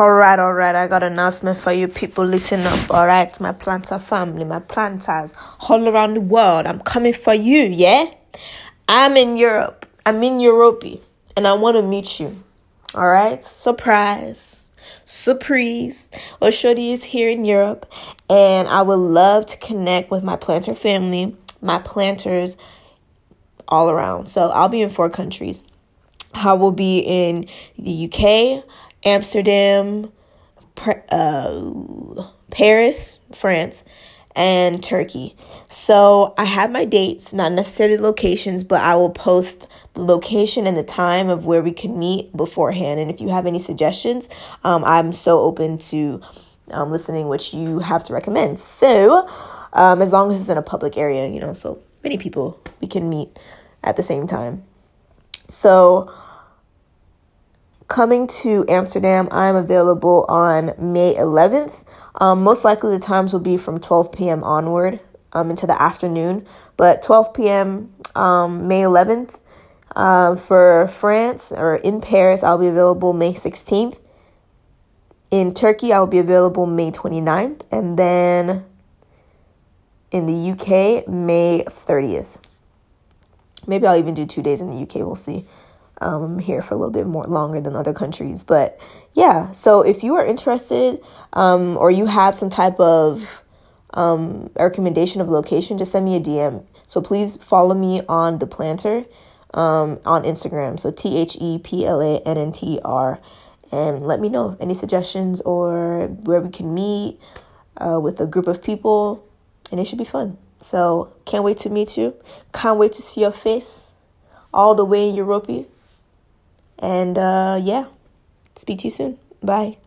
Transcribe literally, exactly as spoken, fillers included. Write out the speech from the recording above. Alright, alright, I got an announcement for you people. Listen up, alright? My planter family, my planters all around the world. I'm coming for you, yeah? I'm in Europe. I'm in Europe, and I want to meet you, alright? Surprise. Surprise. Oshodi is here in Europe, and I would love to connect with my planter family, my planters all around. So I'll be in four countries. I will be in the U K, Amsterdam, uh, Paris, France, and Turkey. So I have my dates, not necessarily locations, but I will post the location and the time of where we can meet beforehand. And if you have any suggestions, um, I'm so open to um, listening what you have to recommend. So um, as long as it's in a public area, you know, so many people we can meet at the same time. So coming to Amsterdam, I'm available on May eleventh. Um, most likely the times will be from twelve p.m. onward um, into the afternoon. But twelve p.m. Um, May eleventh uh, for France, or in Paris, I'll be available May sixteenth. In Turkey, I'll be available May twenty-ninth. And then in the U K, May thirtieth. Maybe I'll even do two days in the U K. We'll see. Um, I'm here for a little bit more longer than other countries. But yeah, so if you are interested um, or you have some type of um, recommendation of location, just send me a D M. So please follow me on The Plannter um, on Instagram. So T H E P L A N N T R. And let me know any suggestions or where we can meet uh, with a group of people. And it should be fun. So can't wait to meet you. Can't wait to see your face all the way in Europe. And uh, yeah, speak to you soon. Bye.